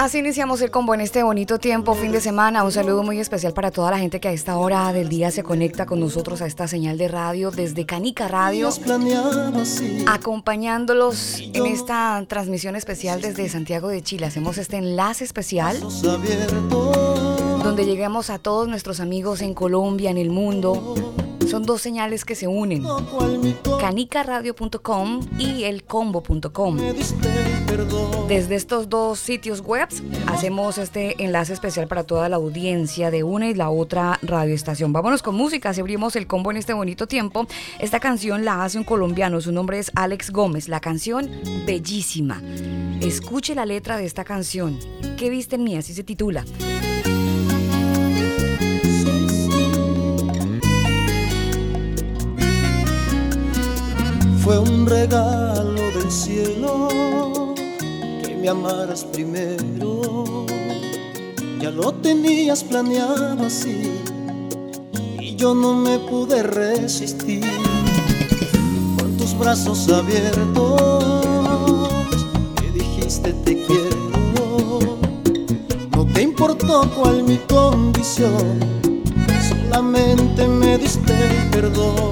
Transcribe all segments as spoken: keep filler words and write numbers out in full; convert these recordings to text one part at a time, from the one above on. Así iniciamos el combo en este bonito tiempo, fin de semana. Un saludo muy especial para toda la gente que a esta hora del día se conecta con nosotros a esta señal de radio desde Canica Radio, acompañándolos en esta transmisión especial desde Santiago de Chile. Hacemos este enlace especial donde lleguemos a todos nuestros amigos en Colombia, en el mundo. Son dos señales que se unen, canica radio punto com y el combo punto com. Desde estos dos sitios web hacemos este enlace especial para toda la audiencia de una y la otra radioestación. Vámonos con música, si abrimos el combo en este bonito tiempo. Esta canción la hace un colombiano, su nombre es Alex Gómez, la canción bellísima. Escuche la letra de esta canción, ¿Qué viste en mí? Así se titula. Fue un regalo del cielo que me amaras primero. Ya lo tenías planeado así y yo no me pude resistir. Con tus brazos abiertos me dijiste te quiero. No te importó cuál mi condición, solamente me diste el perdón.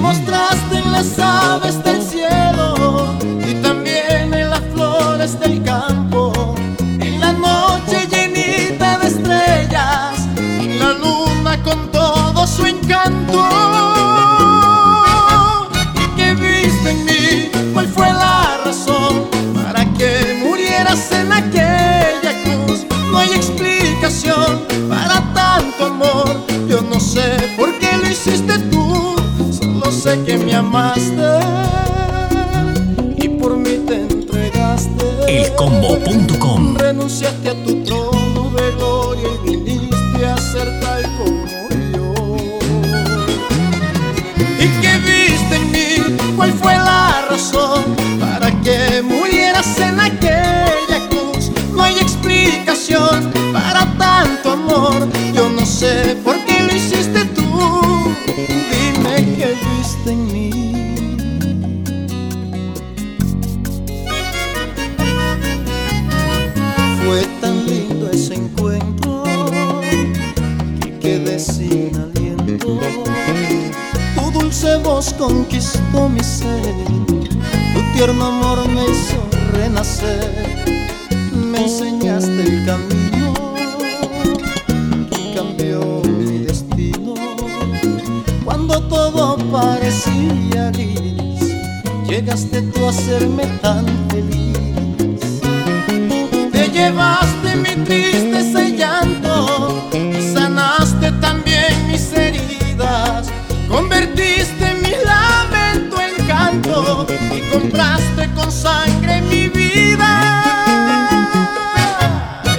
Mostraste en las aves del cielo y también en las flores del campo, en la noche llenita de estrellas, en la luna con todo su encanto. ¿Y qué viste en mí? ¿Cuál fue la razón para que murieras en aquella cruz? No hay explicación para tanto amor. Yo no sé por qué lo hiciste tú. Sé que me amaste y por mí te entregaste. El combo punto com. Renunciaste a tu trono de gloria y viniste a ser tal como yo. ¿Y qué viste en mí? ¿Cuál fue la razón para que murieras en aquella cruz? No hay explicación para tanto amor. Yo no sé por qué lo hiciste tú. Dime qué viste en mí. Fue tan lindo ese encuentro que quedé sin aliento. Tu dulce voz conquistó mi ser, tu tierno amor me hizo renacer. Me enseñaste el camino que cambió mi destino. Cuando todo parecía gris, llegaste tú a hacerme tan feliz. Te llevaste mi tristeza y llanto, y sanaste también mis heridas. Convertiste mi lamento en canto, y compraste con sangre mi vida.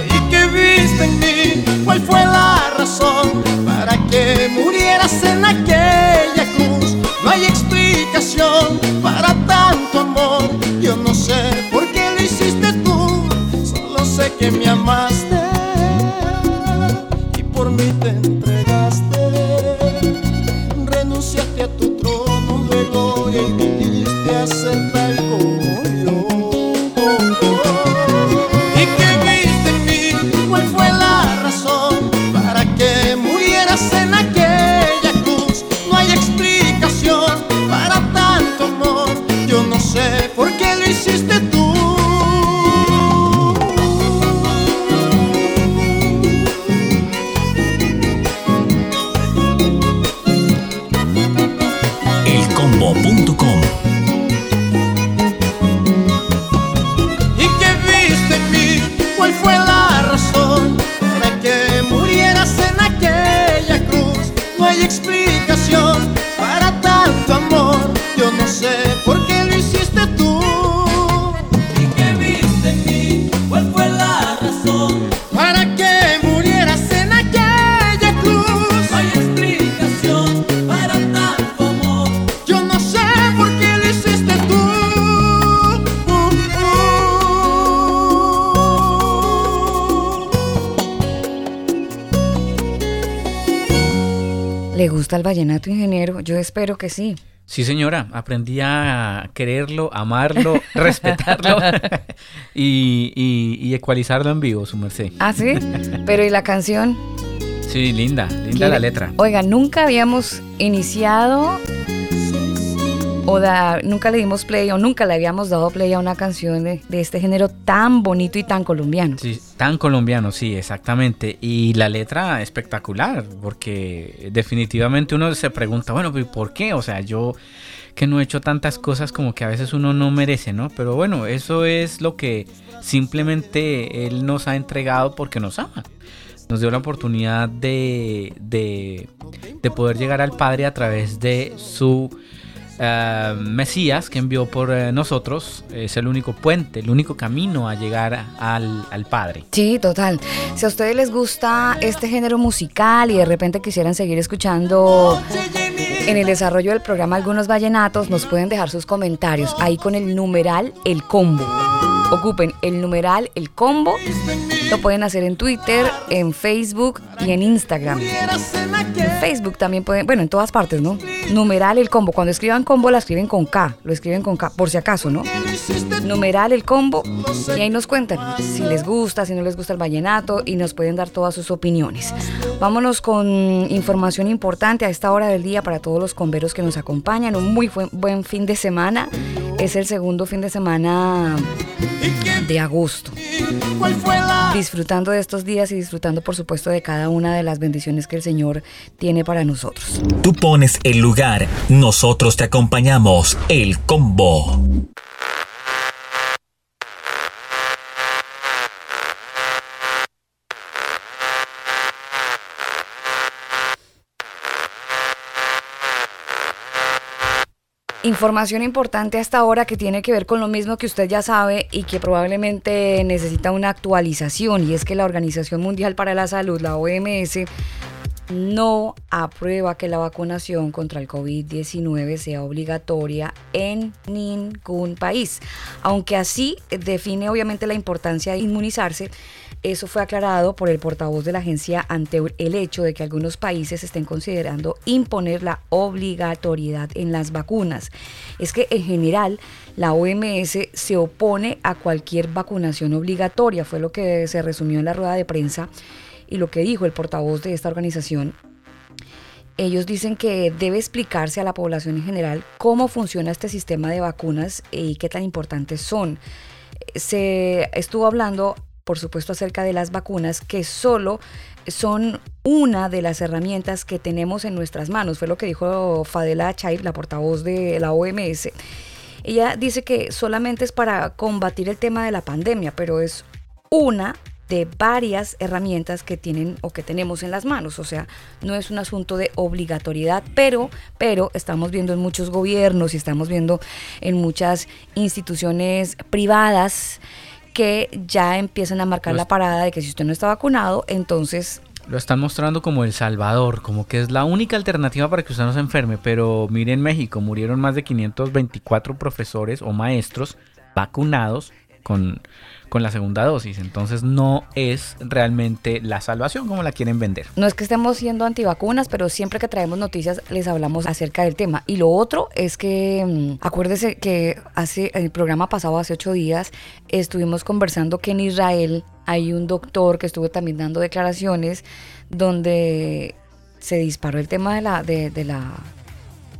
¿Y qué viste en mí? ¿Cuál fue la razón para que murieras en aquella cruz? No hay explicación para tanto amor. Yo no sé por qué lo hiciste tú, solo sé que me amaste y por mí te entregaste. Renunciaste a tu trono de gloria y viniste a ser tal como yo. ¿Y qué viste en mí? ¿Cuál fue la razón para que murieras en aquella cruz? No hay explicación para tanto amor. Yo no sé por qué lo hiciste tú. el combo punto com. ¿Y qué viste en mí? ¿Cuál fue la razón para que murieras en aquella cruz? No hay explicación para tanto amor. gusta el vallenato, ingeniero? Yo espero que sí. Sí, señora, aprendí a quererlo, amarlo, respetarlo y, y, y ecualizarlo en vivo, su merced. ¿Ah, sí? Pero ¿y la canción? Sí, linda, linda la letra. Oiga, nunca habíamos iniciado o da, nunca le dimos play o nunca le habíamos dado play a una canción de, de este género tan bonito y tan colombiano. Sí, tan colombiano, sí, exactamente. Y la letra espectacular, porque definitivamente uno se pregunta, bueno, ¿por qué? O sea, yo que no he hecho tantas cosas como que a veces uno no merece, ¿no? Pero bueno, eso es lo que simplemente él nos ha entregado porque nos ama. Nos dio la oportunidad de, de, de poder llegar al Padre a través de su uh, Mesías que envió por uh, nosotros. Es el único puente, el único camino a llegar al, al Padre. Sí, total. Si a ustedes les gusta este género musical y de repente quisieran seguir escuchando en el desarrollo del programa algunos vallenatos, nos pueden dejar sus comentarios ahí con el numeral El Kombo. Ocupen el numeral El Kombo. Lo pueden hacer en Twitter, en Facebook y en Instagram. En Facebook también pueden, bueno, en todas partes, ¿no? Numeral El Kombo. Cuando escriban Kombo, la escriben con K. Lo escriben con K, por si acaso, ¿no? Numeral El Kombo. Y ahí nos cuentan si les gusta, si no les gusta el vallenato. Y nos pueden dar todas sus opiniones. Vámonos con información importante a esta hora del día para todos los comberos que nos acompañan. Un muy buen, buen fin de semana. Es el segundo fin de semana de agosto, disfrutando de estos días y disfrutando por supuesto de cada una de las bendiciones que el Señor tiene para nosotros. Tú pones el lugar, nosotros te acompañamos, El Kombo. Información importante hasta ahora que tiene que ver con lo mismo que usted ya sabe y que probablemente necesita una actualización, y es que la Organización Mundial para la Salud, la O M S, no aprueba que la vacunación contra el covid diecinueve sea obligatoria en ningún país. Aunque así define obviamente la importancia de inmunizarse, eso fue aclarado por el portavoz de la agencia ante el hecho de que algunos países estén considerando imponer la obligatoriedad en las vacunas. Es que en general la O M S se opone a cualquier vacunación obligatoria, fue lo que se resumió en la rueda de prensa y lo que dijo el portavoz de esta organización. Ellos dicen que debe explicarse a la población en general cómo funciona este sistema de vacunas y qué tan importantes son. Se estuvo hablando, por supuesto, acerca de las vacunas, que solo son una de las herramientas que tenemos en nuestras manos. Fue lo que dijo Fadela Chaib, la portavoz de la O M S. Ella dice que solamente es para combatir el tema de la pandemia, pero es una de varias herramientas que tienen o que tenemos en las manos. O sea, no es un asunto de obligatoriedad, pero, pero estamos viendo en muchos gobiernos y estamos viendo en muchas instituciones privadas que ya empiezan a marcar la parada de que si usted no está vacunado, entonces... Lo están mostrando como El Salvador, como que es la única alternativa para que usted no se enferme. Pero miren, en México murieron más de quinientos veinticuatro profesores o maestros vacunados con, con la segunda dosis. Entonces no es realmente la salvación como la quieren vender. No es que estemos siendo antivacunas, pero siempre que traemos noticias les hablamos acerca del tema. Y lo otro es que acuérdese que hace el programa pasado, hace ocho días, estuvimos conversando que en Israel hay un doctor que estuvo también dando declaraciones donde se disparó el tema de la de, de la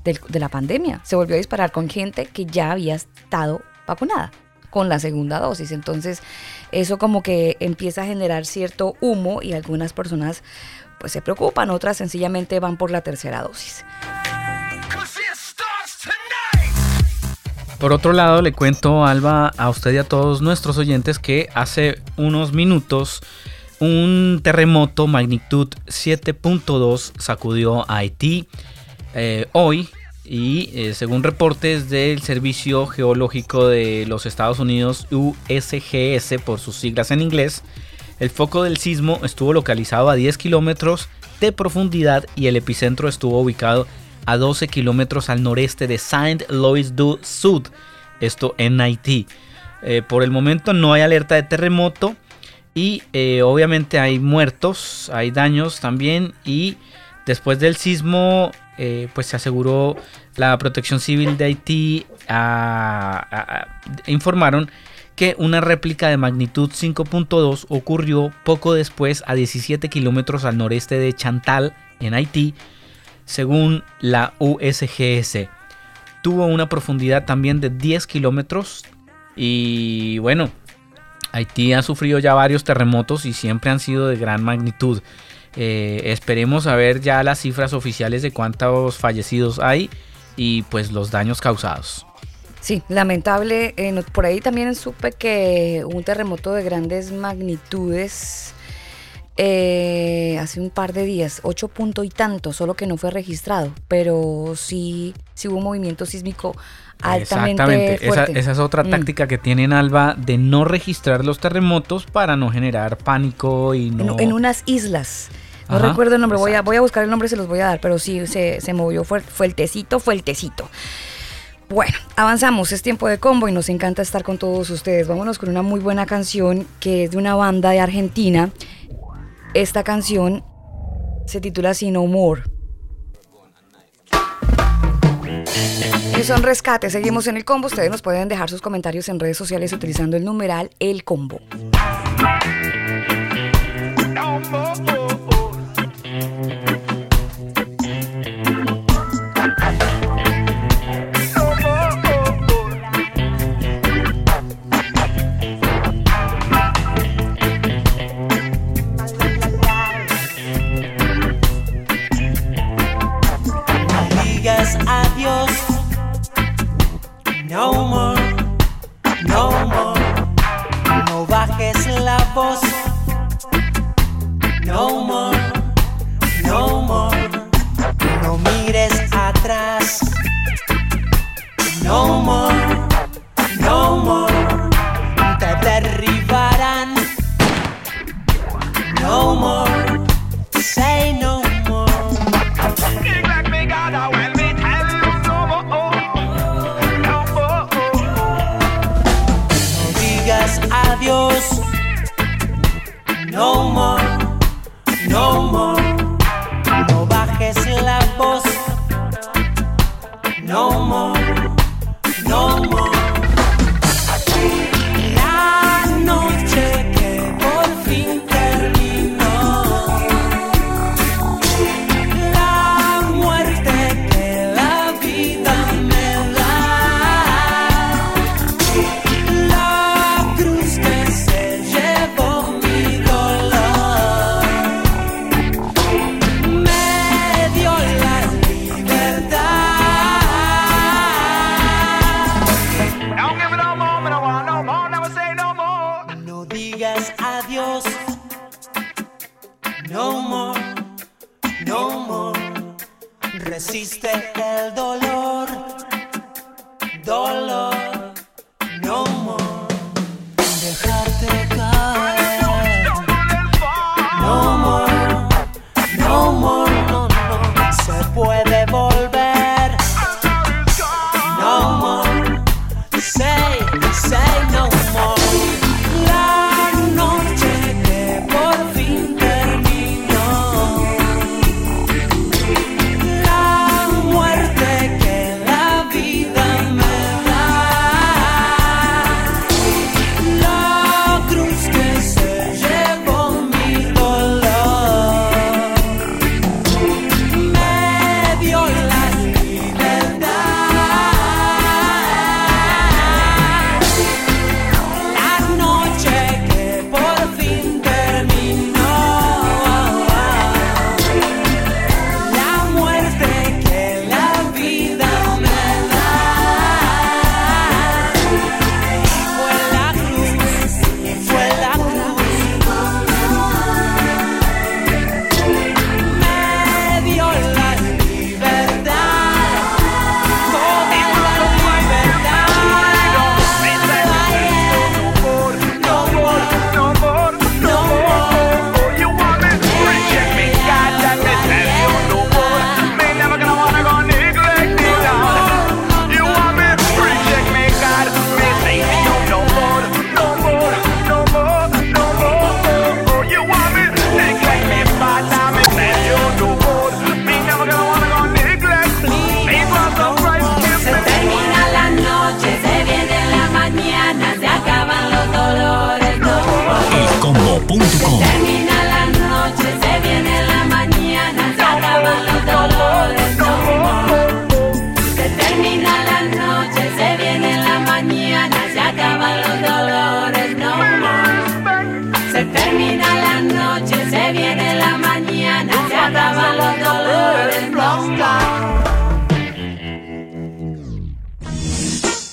de, de la pandemia. Se volvió a disparar con gente que ya había estado vacunada con la segunda dosis. Entonces eso como que empieza a generar cierto humo y algunas personas pues se preocupan, otras sencillamente van por la tercera dosis. Por otro lado, le cuento, Alba, a usted y a todos nuestros oyentes que hace unos minutos un terremoto magnitud siete punto dos sacudió a Haití eh, hoy. Y eh, según reportes del Servicio Geológico de los Estados Unidos, U S G S por sus siglas en inglés, el foco del sismo estuvo localizado a diez kilómetros de profundidad y el epicentro estuvo ubicado a doce kilómetros al noreste de Saint-Louis-du-Sud, esto en Haití. Eh, por el momento no hay alerta de terremoto y eh, obviamente hay muertos, hay daños también, y después del sismo eh, pues se aseguró la protección civil de Haití, a, a, a, informaron que una réplica de magnitud cinco punto dos ocurrió poco después a diecisiete kilómetros al noreste de Chantal, en Haití, según la U S G S. Tuvo una profundidad también de diez kilómetros y bueno, Haití ha sufrido ya varios terremotos y siempre han sido de gran magnitud. Eh, esperemos a ver ya las cifras oficiales de cuántos fallecidos hay y pues los daños causados. Sí, lamentable. Eh, no, por ahí también supe que un terremoto de grandes magnitudes eh, hace un par de días, ocho punto y tanto, solo que no fue registrado, pero sí, sí hubo un movimiento sísmico altamente Exactamente. fuerte. Esa, esa es otra mm. táctica que tienen, Alba, de no registrar los terremotos para no generar pánico y no... En, en unas islas. No Ajá, recuerdo el nombre, voy a, voy a buscar el nombre, se los voy a dar, pero sí, se, se movió fuert, fuertecito, fuertecito. Bueno, avanzamos, es tiempo de combo y nos encanta estar con todos ustedes. Vámonos con una muy buena canción que es de una banda de Argentina. Esta canción se titula Si No More. Ellos son Rescate, seguimos en El Kombo. Ustedes nos pueden dejar sus comentarios en redes sociales utilizando el numeral El Kombo. Adiós, no more, no more, no bajes la voz, no more, no more, no mires atrás, no more, no more, te derribarán, no more, say no more. Adiós, no more, no more, no bajes la voz, no more, no more. La noche que por fin terminó, la muerte que la vida me da. Resiste el dolor, dolor, no more, dejarte caer, no more, no more, no, no, se puede volver, no more, say, say no more. La muerte que la vida me da.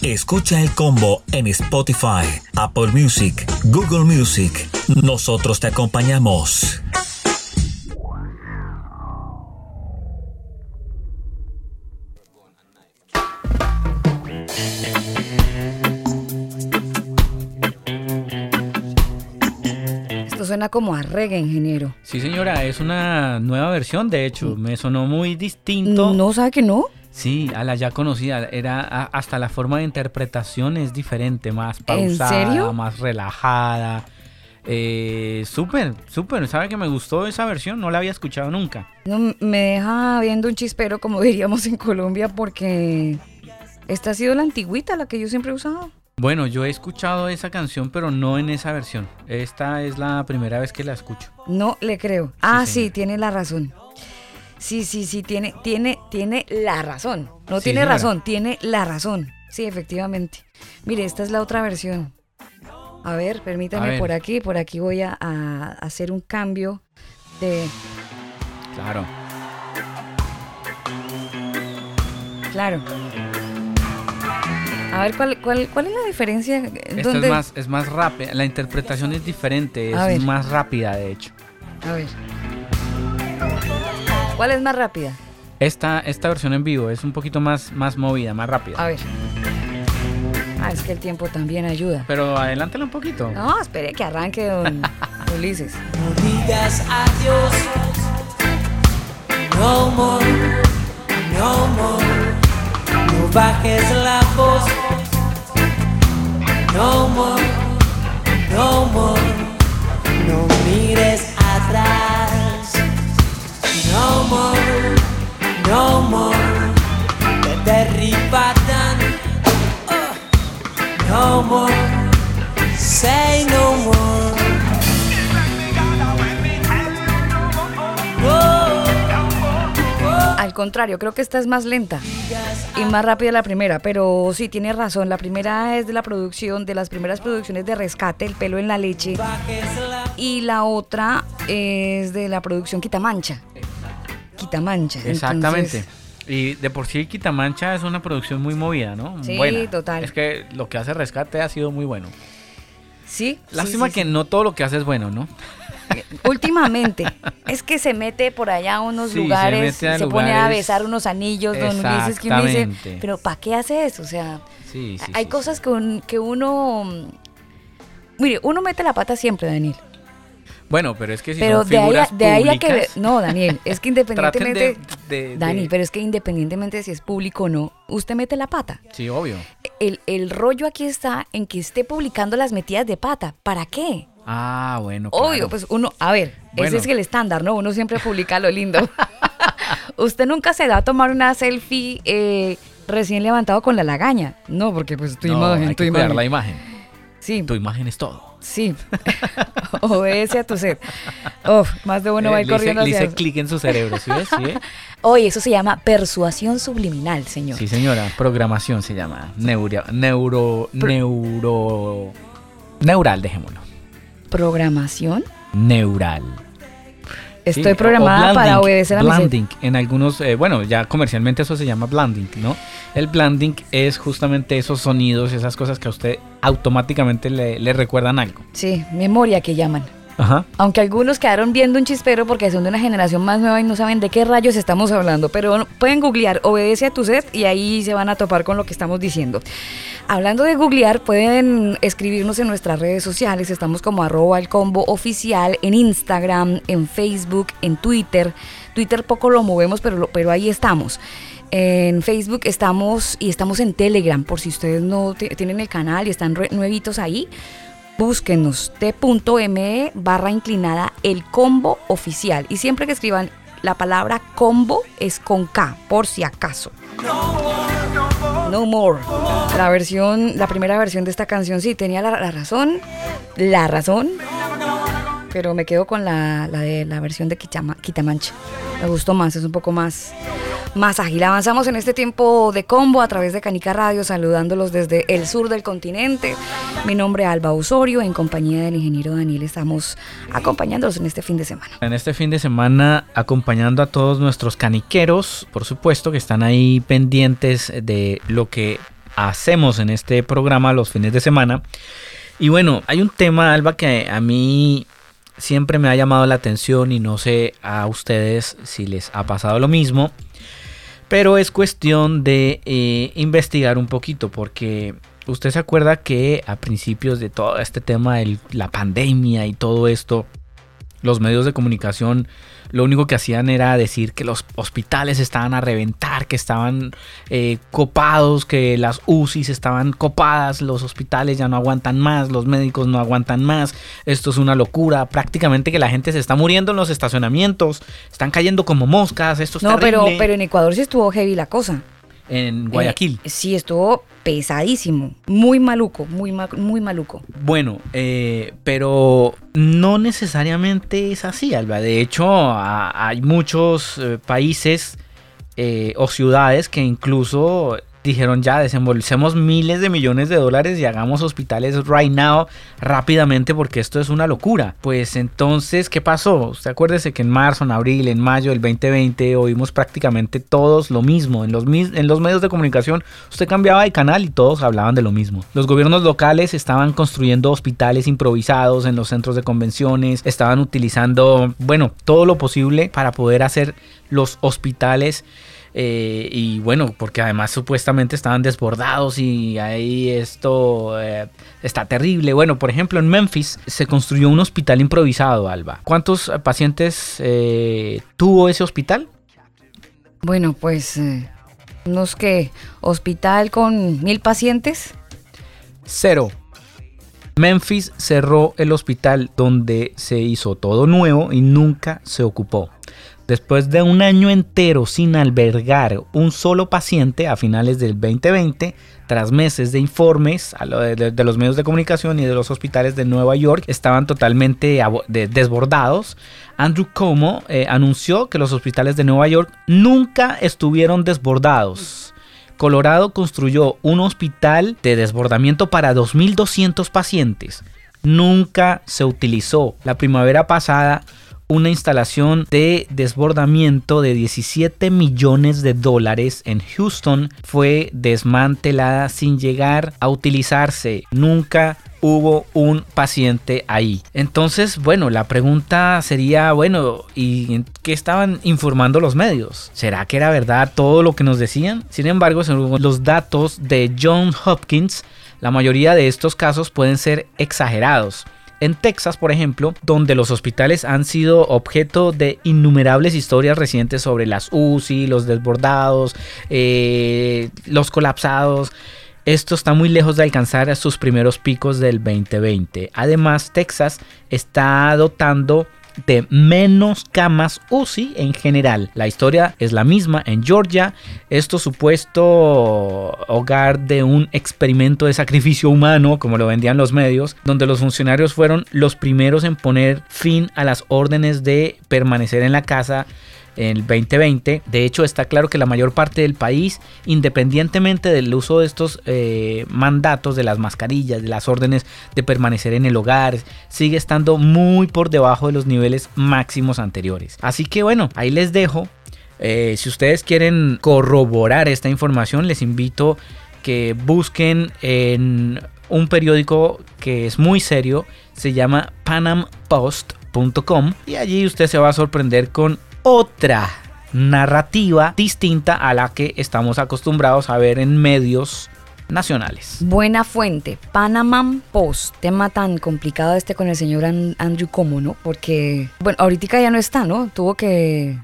Escucha El Kombo en Spotify, Apple Music, Google Music. Nosotros te acompañamos. Suena como a reggae, ingeniero. Sí, señora, es una nueva versión, de hecho. Me sonó muy distinto. ¿No sabe que no? Sí, a la ya conocida. Era a, hasta la forma de interpretación es diferente, más pausada. ¿En serio? Más relajada. Eh, súper, súper. ¿Sabe que me gustó esa versión? No la había escuchado nunca. No, me deja viendo un chispero, como diríamos en Colombia, porque esta ha sido la antigüita, la que yo siempre he usado. Bueno, yo he escuchado esa canción, pero no en esa versión. Esta es la primera vez que la escucho. No le creo. Sí, ah, señora. Sí, tiene la razón. Sí, sí, sí, tiene, tiene, tiene la razón. No sí, tiene señora. razón, tiene la razón. Sí, efectivamente. Mire, esta es la otra versión. A ver, permítame a ver. por aquí, por aquí voy a, a hacer un cambio de... Claro. Claro. A ver, ¿cuál, cuál, cuál es la diferencia? Esto es más, es más rápida, la interpretación es diferente, es más rápida de hecho. A ver. ¿Cuál es más rápida? Esta, esta versión en vivo es un poquito más, más movida, más rápida. A ver. Ah, es que el tiempo también ayuda. Pero adelántela un poquito. No, espere que arranque, don Ulises. No digas adiós, no more, no more. No bajes la voz, no more, no more, no mires atrás, no more, no more, te derribarán, oh. No more, say no more. Al contrario, creo que esta es más lenta y más rápida la primera, pero sí, tiene razón. La primera es de la producción, de las primeras producciones de Rescate, El Pelo en la Leche, y la otra es de la producción Quitamancha. Quitamancha. Exactamente. Entonces... Y de por sí Quitamancha es una producción muy movida, ¿no? Sí, buena. Total. Es que lo que hace Rescate ha sido muy bueno. Sí. Lástima sí, sí, que sí. no todo lo que hace es bueno, ¿no? Últimamente, es que se mete por allá a unos sí, lugares, se, a se lugares... pone a besar unos anillos, don Ulises, que uno dice, pero ¿para qué hace eso? O sea, sí, sí, hay sí, cosas sí. Que, un, que uno, mire, uno mete la pata siempre, Daniel. Bueno, pero es que si pero son de figuras ahí, de ahí a que no, Daniel, es que independientemente de, de, Dani, de... pero es que independientemente de si es público o no, usted mete la pata. Sí, obvio. El, el rollo aquí está en que esté publicando las metidas de pata. ¿Para qué? Ah, bueno, claro. Obvio, pues uno, a ver, bueno. Ese es el estándar, ¿no? Uno siempre publica lo lindo. Usted nunca se da a tomar una selfie eh, recién levantado con la lagaña. No, porque pues tu no, imagen, hay tu que imagen. Cuidar la imagen. Sí. Tu imagen es todo. Sí. Obedece a tu ser. Uf, más de uno eh, va a ir corriendo hacia eso. Le hice clic en su cerebro, ¿sí ves? ¿Sí ves? Oye, eso se llama persuasión subliminal, señor. Sí, señora, programación se llama. Neuro, neuro, Pro- neuro, neural, dejémoslo. Programación neural. Estoy sí, programada blending, para obedecer a mi blending. En algunos, eh, bueno, ya comercialmente eso se llama blending, ¿no? El blending es justamente esos sonidos, esas cosas que a usted automáticamente le, le recuerdan algo. Sí, memoria que llaman. Ajá. Aunque algunos quedaron viendo un chispero porque son de una generación más nueva y no saben de qué rayos estamos hablando, pero pueden googlear obedece a tu set y ahí se van a topar con lo que estamos diciendo. Hablando de googlear, pueden escribirnos en nuestras redes sociales. Estamos como arroba El Kombo Oficial en Instagram, en Facebook, en Twitter. Twitter poco lo movemos, pero, pero ahí estamos. En Facebook estamos y estamos en Telegram, por si ustedes no t- tienen el canal y están re- nuevitos ahí. Búsquenos t.me barra inclinada El Kombo Oficial y siempre que escriban la palabra combo es con K, por si acaso. No more. La versión, la primera versión de esta canción sí tenía la, la razón, la razón, pero me quedo con la, la de la versión de Quitama, Quitamancha. Me gustó más, es un poco más, más ágil. Avanzamos en este tiempo de combo a través de Canica Radio, saludándolos desde el sur del continente. Mi nombre es Alba Osorio, en compañía del ingeniero Daniel. Estamos acompañándolos en este fin de semana. En este fin de semana, acompañando a todos nuestros caniqueros, por supuesto, que están ahí pendientes de lo que hacemos en este programa los fines de semana. Y bueno, hay un tema, Alba, que a mí siempre me ha llamado la atención y no sé a ustedes si les ha pasado lo mismo, pero es cuestión de eh, investigar un poquito, porque usted se acuerda que a principios de todo este tema de la pandemia y todo esto, los medios de comunicación lo único que hacían era decir que los hospitales estaban a reventar, que estaban eh, copados, que las U C Is estaban copadas, los hospitales ya no aguantan más, los médicos no aguantan más, esto es una locura, prácticamente que la gente se está muriendo en los estacionamientos, están cayendo como moscas, esto es no, terrible. No, pero, pero en Ecuador sí estuvo heavy la cosa. En Guayaquil. Eh, sí, estuvo pesadísimo, muy maluco, muy, ma- muy maluco. Bueno, eh, pero no necesariamente es así, Alba. De hecho, a- hay muchos eh, países eh, o ciudades que incluso dijeron ya, desembolsemos miles de millones de dólares y hagamos hospitales right now, rápidamente, porque esto es una locura. Pues entonces, ¿qué pasó? Usted acuérdese que en marzo, en abril, en mayo del veinte veinte oímos prácticamente todos lo mismo. En los, en los medios de comunicación usted cambiaba de canal y todos hablaban de lo mismo. Los gobiernos locales estaban construyendo hospitales improvisados en los centros de convenciones, estaban utilizando, bueno, todo lo posible para poder hacer los hospitales. Eh, y bueno, porque además supuestamente estaban desbordados y ahí esto eh, está terrible. Bueno, por ejemplo, en Memphis se construyó un hospital improvisado, Alba. ¿Cuántos pacientes eh, tuvo ese hospital? Bueno, pues eh, unos que hospital con mil pacientes. Cero. Memphis cerró el hospital donde se hizo todo nuevo y nunca se ocupó. Después de un año entero sin albergar un solo paciente a finales del veinte veinte, tras meses de informes de los medios de comunicación y de los hospitales de Nueva York, estaban totalmente desbordados. Andrew Cuomo eh, anunció que los hospitales de Nueva York nunca estuvieron desbordados. Colorado construyó un hospital de desbordamiento para dos mil doscientos pacientes. Nunca se utilizó. La primavera pasada, una instalación de desbordamiento de diecisiete millones de dólares en Houston fue desmantelada sin llegar a utilizarse. Nunca hubo un paciente ahí. Entonces, bueno, la pregunta sería, bueno, ¿y qué estaban informando los medios? ¿Será que era verdad todo lo que nos decían? Sin embargo, según los datos de Johns Hopkins, la mayoría de estos casos pueden ser exagerados. En Texas, por ejemplo, donde los hospitales han sido objeto de innumerables historias recientes sobre las U C I, los desbordados, eh, los colapsados, esto está muy lejos de alcanzar sus primeros picos del veinte veinte. Además, Texas está dotando de menos camas U C I en general. La historia es la misma en Georgia, esto supuesto hogar de un experimento de sacrificio humano, como lo vendían los medios, donde los funcionarios fueron los primeros en poner fin a las órdenes de permanecer en la casa en el veinte veinte. De hecho, está claro que la mayor parte del país, independientemente del uso de estos eh, mandatos, de las mascarillas, de las órdenes de permanecer en el hogar, sigue estando muy por debajo de los niveles máximos anteriores. Así que bueno, ahí les dejo. Eh, si ustedes quieren corroborar esta información, les invito que busquen en un periódico que es muy serio, se llama panam post punto com, y allí usted se va a sorprender con otra narrativa distinta a la que estamos acostumbrados a ver en medios nacionales. Buena fuente, Panamá Post. Tema tan complicado este con el señor Andrew Cuomo, ¿no? Porque, bueno, ahorita ya no está, ¿no? Tuvo que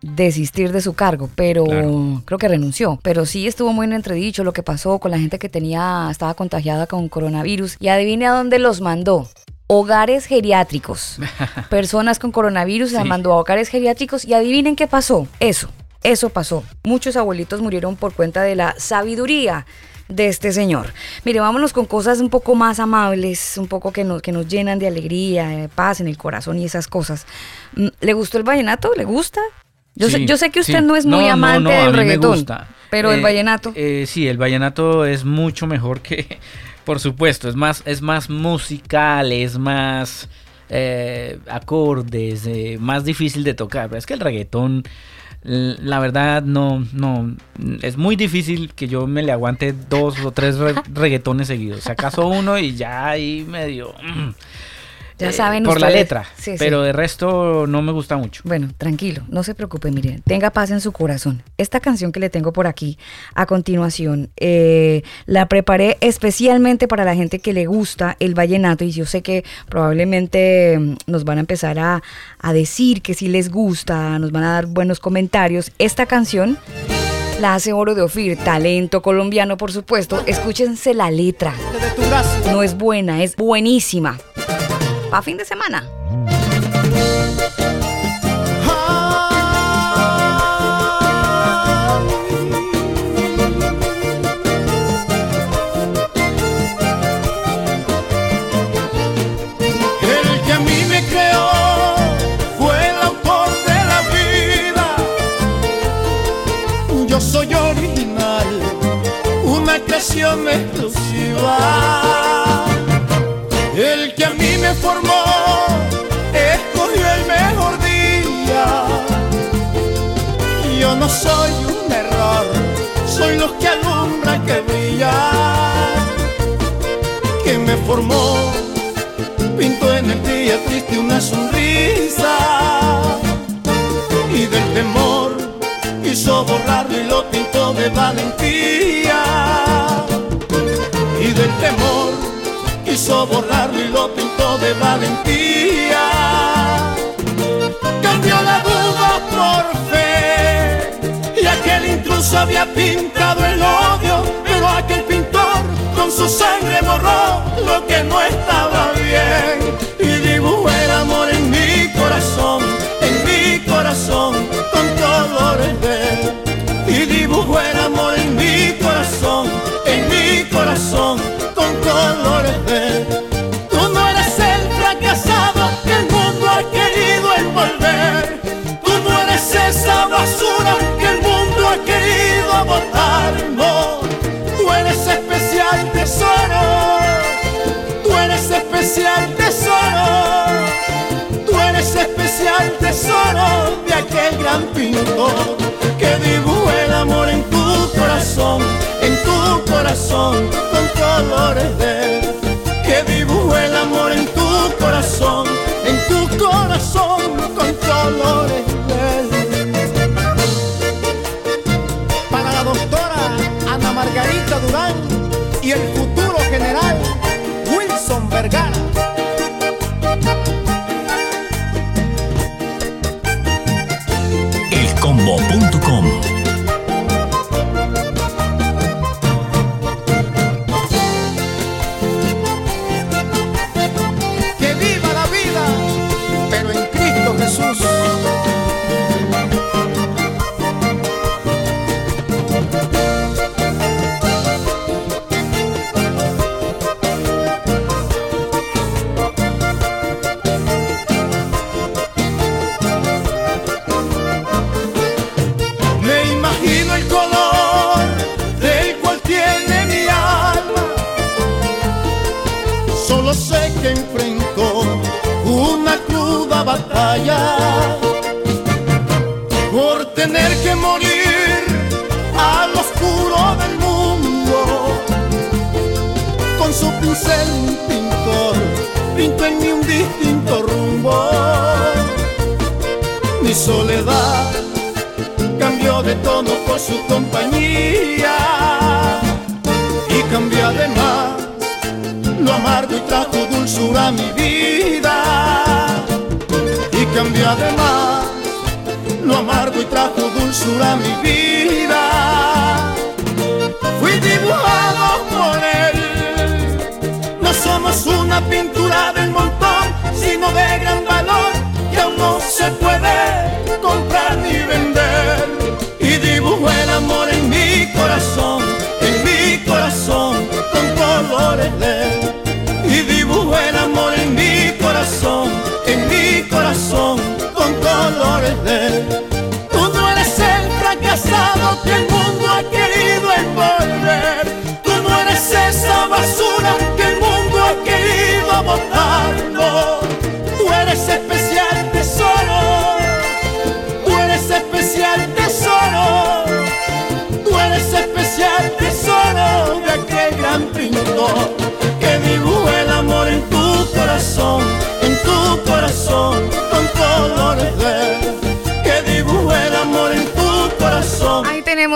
desistir de su cargo, pero claro, creo que renunció, pero sí estuvo muy en entredicho lo que pasó con la gente que tenía, estaba contagiada con coronavirus, y adivine a dónde los mandó. Hogares geriátricos. Personas con coronavirus sí. Se mandó a hogares geriátricos y adivinen qué pasó. Eso, eso pasó. Muchos abuelitos murieron por cuenta de la sabiduría de este señor. Mire, vámonos con cosas un poco más amables, un poco que nos, que nos llenan de alegría, de paz en el corazón y esas cosas. ¿Le gustó el vallenato? ¿Le gusta? Yo, sí, sé, yo sé que usted sí. no es muy no, amante no, no, del reggaetón, me gusta. Pero eh, el vallenato. Eh, sí, el vallenato es mucho mejor que... Por supuesto, es más, es más musical, es más eh, acordes, eh, más difícil de tocar. Pero es que el reggaetón la verdad no, no, es muy difícil que yo me le aguante dos o tres re reggaetones seguidos. Acaso uno y ya ahí medio... Ya eh, saben por ustedes. La letra, sí, pero sí. De resto no me gusta mucho. Bueno, tranquilo, no se preocupe, mire, tenga paz en su corazón. Esta canción que le tengo por aquí a continuación, eh, la preparé especialmente para la gente que le gusta el vallenato, y yo sé que probablemente nos van a empezar a, a decir que sí les gusta, nos van a dar buenos comentarios. Esta canción la hace Oro de Ophir, talento colombiano, por supuesto. Escúchense la letra, no es buena, es buenísima. Pa' fin de semana. Soy un error, soy los que alumbra, que brilla, que me formó, pintó en el día triste una sonrisa, y del temor hizo borrarlo y lo pintó de valentía, y del temor hizo borrarlo y lo pintó de valentía, cambió la duda por fe. El intruso había pintado el odio, pero aquel pintor con su sangre borró lo que no estaba bien, y dibujó el amor en mi corazón, en mi corazón con colores de, y dibujó el amor en mi corazón, en mi corazón con colores de. Tú no eres el fracasado que el mundo ha querido envolver, tú no eres esa basura que el mundo ha querido botar, no. Tú eres especial tesoro, tú eres especial tesoro, tú eres especial tesoro de aquel gran pintor que dibujó el amor en tu corazón, en tu corazón con colores de él, que dibujó el amor en tu corazón, en tu corazón con colores de él. Margarita Durán y el futuro general Wilson Vergara. el combo punto com. Que viva la vida, pero en Cristo Jesús. Por tener que morir al oscuro del mundo, con su pincel un pintor pintó en mí un distinto rumbo. Mi soledad cambió de tono por su compañía, y cambió además lo amargo y trajo dulzura a mi vida. Cambió además lo amargo y trajo dulzura a mi vida. Fui dibujado por él. No somos una pintura del montón, sino de gran valor que aún no se puede comprar ni vender. Y dibujó el amor en mi corazón, en mi corazón con colores de él. Y dibujó el amor en mi corazón, en mi corazón con colores de él. Tú no eres el fracasado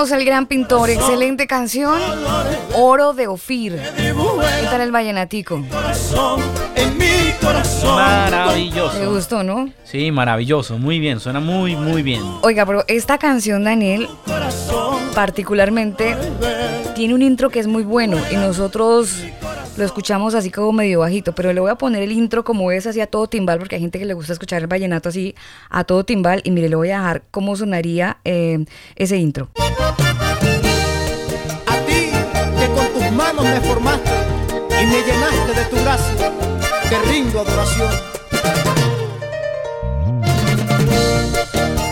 Saludos al gran pintor, excelente canción, Oro de Ophir. ¿Qué tal el vallenatico? Maravilloso. ¿Te gustó, no? Sí, maravilloso, muy bien, suena muy, muy bien. Oiga, pero esta canción, Daniel, particularmente, tiene un intro que es muy bueno y nosotros lo escuchamos así como medio bajito, pero le voy a poner el intro como es, así a todo timbal, porque hay gente que le gusta escuchar el vallenato así a todo timbal, y mire, le voy a dejar cómo sonaría eh, ese intro. A ti, que con tus manos me formaste y me llenaste de tu gracia, te rindo adoración.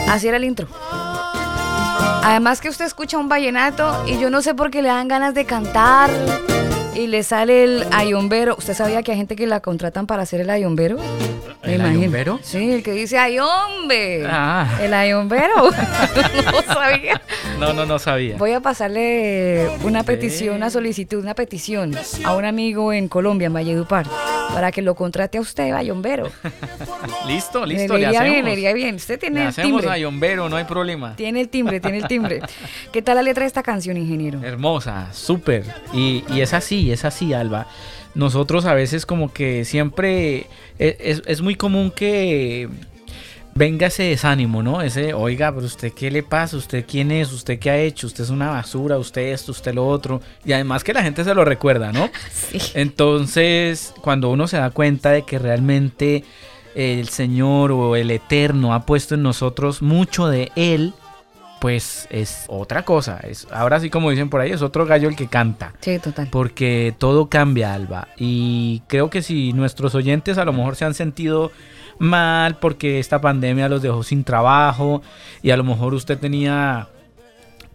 Así era el intro. Además que usted escucha un vallenato y yo no sé por qué le dan ganas de cantar y le sale el ayombero. ¿Usted sabía que hay gente que la contratan para hacer el ayombero? ¿El ayombero? Sí, el que dice ayombe. Ah. El ayombero. No sabía. No, no, no sabía. Voy a pasarle una petición, una solicitud, una petición a un amigo en Colombia, en Valledupar, para que lo contrate a usted, ayombero. Listo, listo, le, le hacemos. Bien, le iría bien. Usted tiene le el hacemos timbre. Hacemos ayombero, no hay problema. Tiene el timbre, tiene el timbre. ¿Qué tal la letra de esta canción, ingeniero? Hermosa, súper. Y, y es así, es así, Alba. Nosotros a veces como que siempre es, es, es muy común que venga ese desánimo, ¿no? Ese, oiga, pero usted qué le pasa, usted quién es, usted qué ha hecho, usted es una basura, usted esto, usted lo otro. Y además que la gente se lo recuerda, ¿no? Sí. Entonces, cuando uno se da cuenta de que realmente el Señor o el Eterno ha puesto en nosotros mucho de Él, pues es otra cosa, es, ahora sí como dicen por ahí, es otro gallo el que canta. Sí, total. Porque todo cambia, Alba, y creo que si nuestros oyentes a lo mejor se han sentido mal porque esta pandemia los dejó sin trabajo y a lo mejor usted tenía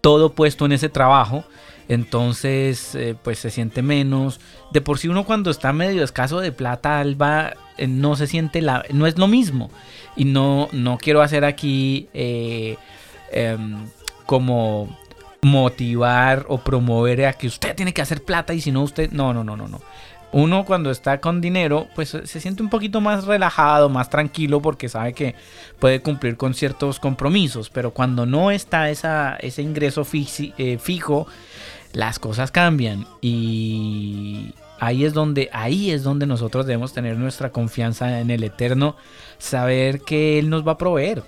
todo puesto en ese trabajo, entonces eh, pues se siente menos. De por sí uno cuando está medio escaso de plata, Alba, eh, no se siente, la, no es lo mismo. Y no, no quiero hacer aquí... Eh, Eh, como motivar o promover a que usted tiene que hacer plata y si no usted, no, no, no, no, no. Uno cuando está con dinero pues se siente un poquito más relajado, más tranquilo porque sabe que puede cumplir con ciertos compromisos, pero cuando no está esa, ese ingreso fixi, eh, fijo, las cosas cambian y ahí es donde, ahí es donde nosotros debemos tener nuestra confianza en el Eterno, saber que Él nos va a proveer,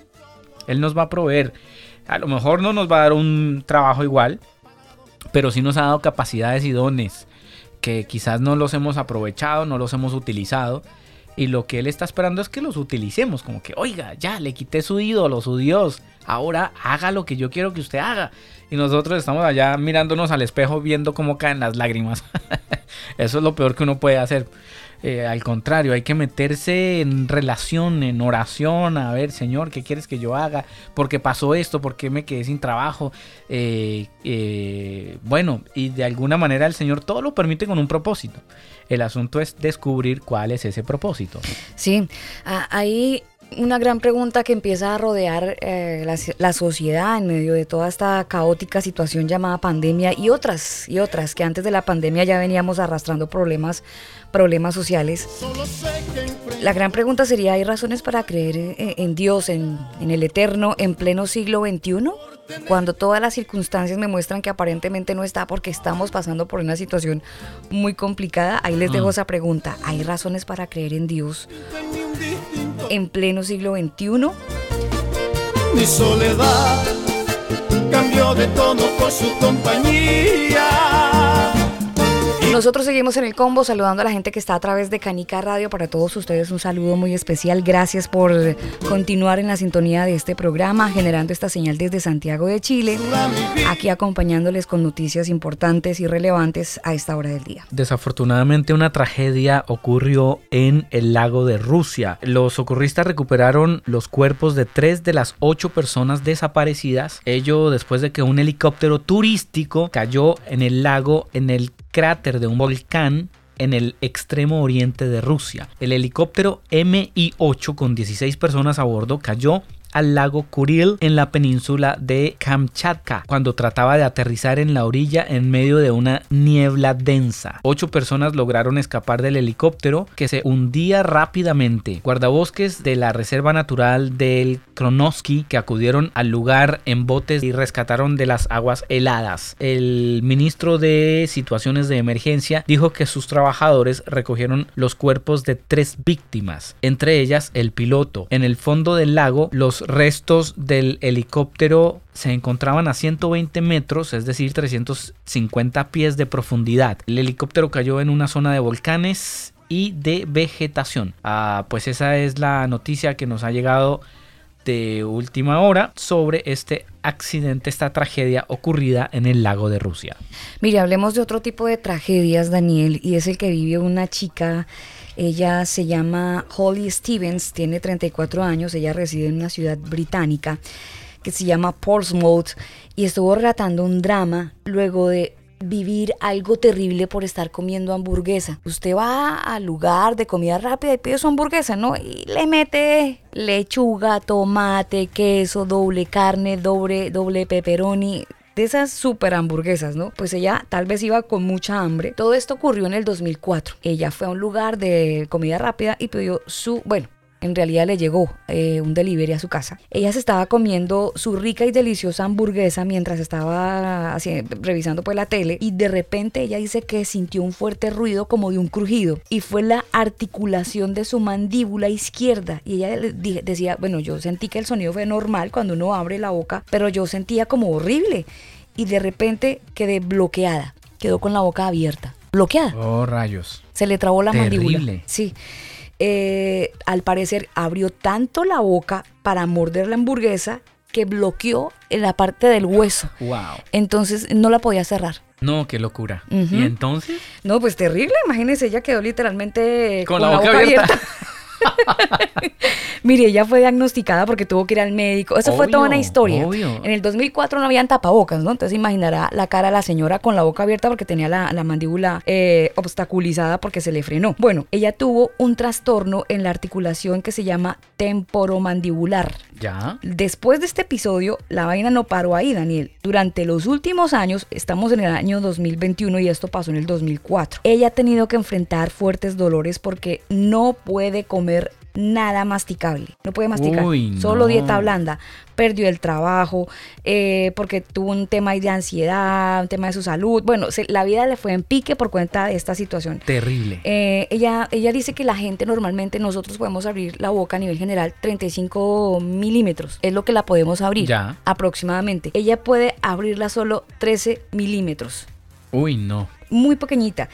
Él nos va a proveer. A lo mejor no nos va a dar un trabajo igual, pero sí nos ha dado capacidades y dones que quizás no los hemos aprovechado, no los hemos utilizado. Y lo que Él está esperando es que los utilicemos. Como que, oiga, ya le quité su ídolo, su Dios. Ahora haga lo que yo quiero que usted haga. Y nosotros estamos allá mirándonos al espejo, viendo cómo caen las lágrimas. Eso es lo peor que uno puede hacer. Eh, al contrario, hay que meterse en relación, en oración. A ver, Señor, ¿qué quieres que yo haga? ¿Por qué pasó esto? ¿Por qué me quedé sin trabajo? Eh, eh, bueno, y de alguna manera el Señor todo lo permite con un propósito. El asunto es descubrir cuál es ese propósito. Sí, ahí... Una gran pregunta que empieza a rodear eh, la, la sociedad en medio de toda esta caótica situación llamada pandemia y otras, y otras que antes de la pandemia ya veníamos arrastrando problemas, problemas sociales. La gran pregunta sería, ¿hay razones para creer en, en Dios, en, en el Eterno, en pleno siglo veintiuno? Cuando todas las circunstancias me muestran que aparentemente no está porque estamos pasando por una situación muy complicada. Ahí les dejo esa pregunta. ¿Hay razones para creer en Dios en pleno siglo veintiuno? Mi soledad cambió de tono por su compañía. Nosotros seguimos en El Kombo saludando a la gente que está a través de Canica Radio. Para todos ustedes un saludo muy especial. Gracias por continuar en la sintonía de este programa, generando esta señal desde Santiago de Chile, aquí acompañándoles con noticias importantes y relevantes a esta hora del día. Desafortunadamente una tragedia ocurrió en el lago de Rusia. Los socorristas recuperaron los cuerpos de tres de las ocho personas desaparecidas. Ello después de que un helicóptero turístico cayó en el lago, en el cráter de un volcán en el extremo oriente de Rusia. El helicóptero M I ocho con dieciséis personas a bordo cayó al lago Kuril en la península de Kamchatka cuando trataba de aterrizar en la orilla en medio de una niebla densa. Ocho personas lograron escapar del helicóptero que se hundía rápidamente. Guardabosques de la Reserva Natural del Kronoski que acudieron al lugar en botes y rescataron de las aguas heladas. El ministro de Situaciones de Emergencia dijo que sus trabajadores recogieron los cuerpos de tres víctimas, entre ellas el piloto. En el fondo del lago, los restos del helicóptero se encontraban a ciento veinte metros, es decir, trescientos cincuenta pies de profundidad. El helicóptero cayó en una zona de volcanes y de vegetación. Ah, pues esa es la noticia que nos ha llegado de última hora sobre este accidente, esta tragedia ocurrida en el lago de Rusia. Mire, hablemos de otro tipo de tragedias, Daniel, y es el que vivió una chica. Ella se llama Holly Stevens, tiene treinta y cuatro años, ella reside en una ciudad británica que se llama Portsmouth y estuvo relatando un drama luego de vivir algo terrible por estar comiendo hamburguesa. Usted va al lugar de comida rápida y pide su hamburguesa, ¿no? Y le mete lechuga, tomate, queso, doble carne, doble, doble pepperoni, de esas super hamburguesas, ¿no? Pues ella tal vez iba con mucha hambre. Todo esto ocurrió en el dos mil cuatro. Ella fue a un lugar de comida rápida y pidió su... bueno, en realidad le llegó eh, un delivery a su casa. Ella se estaba comiendo su rica y deliciosa hamburguesa mientras estaba así, revisando pues la tele, y de repente ella dice que sintió un fuerte ruido como de un crujido y fue la articulación de su mandíbula izquierda. Y ella le dije, decía, bueno, yo sentí que el sonido fue normal cuando uno abre la boca, pero yo sentía como horrible y de repente quedé bloqueada, quedó con la boca abierta, bloqueada. Oh, rayos. Se le trabó la Terrible. mandíbula. Sí. Eh, al parecer abrió tanto la boca para morder la hamburguesa que bloqueó la parte del hueso. Wow. Entonces no la podía cerrar. No, qué locura. Uh-huh. ¿Y entonces? No, pues terrible. Imagínense, ella quedó literalmente con, con la, la boca, boca abierta. abierta. Mire, ella fue diagnosticada porque tuvo que ir al médico. Eso obvio, fue toda una historia. Obvio. En el dos mil cuatro no habían tapabocas, ¿no? Entonces imaginará la cara de la señora con la boca abierta porque tenía la, la mandíbula eh, obstaculizada porque se le frenó. Bueno, ella tuvo un trastorno en la articulación que se llama temporomandibular. Ya. Después de este episodio, la vaina no paró ahí, Daniel. Durante los últimos años, estamos en el año dos mil veintiuno y esto pasó en el dos mil cuatro. Ella ha tenido que enfrentar fuertes dolores porque no puede comer nada masticable, no puede masticar. Uy, no. Solo dieta blanda. Perdió el trabajo eh, porque tuvo un tema de ansiedad, un tema de su salud. Bueno, se, la vida le fue en pique por cuenta de esta situación. Terrible. Eh, ella, ella dice que la gente normalmente, nosotros podemos abrir la boca a nivel general treinta y cinco milímetros. Es lo que la podemos abrir ya. Aproximadamente. Ella puede abrirla solo trece milímetros. Uy, no. Muy pequeñita.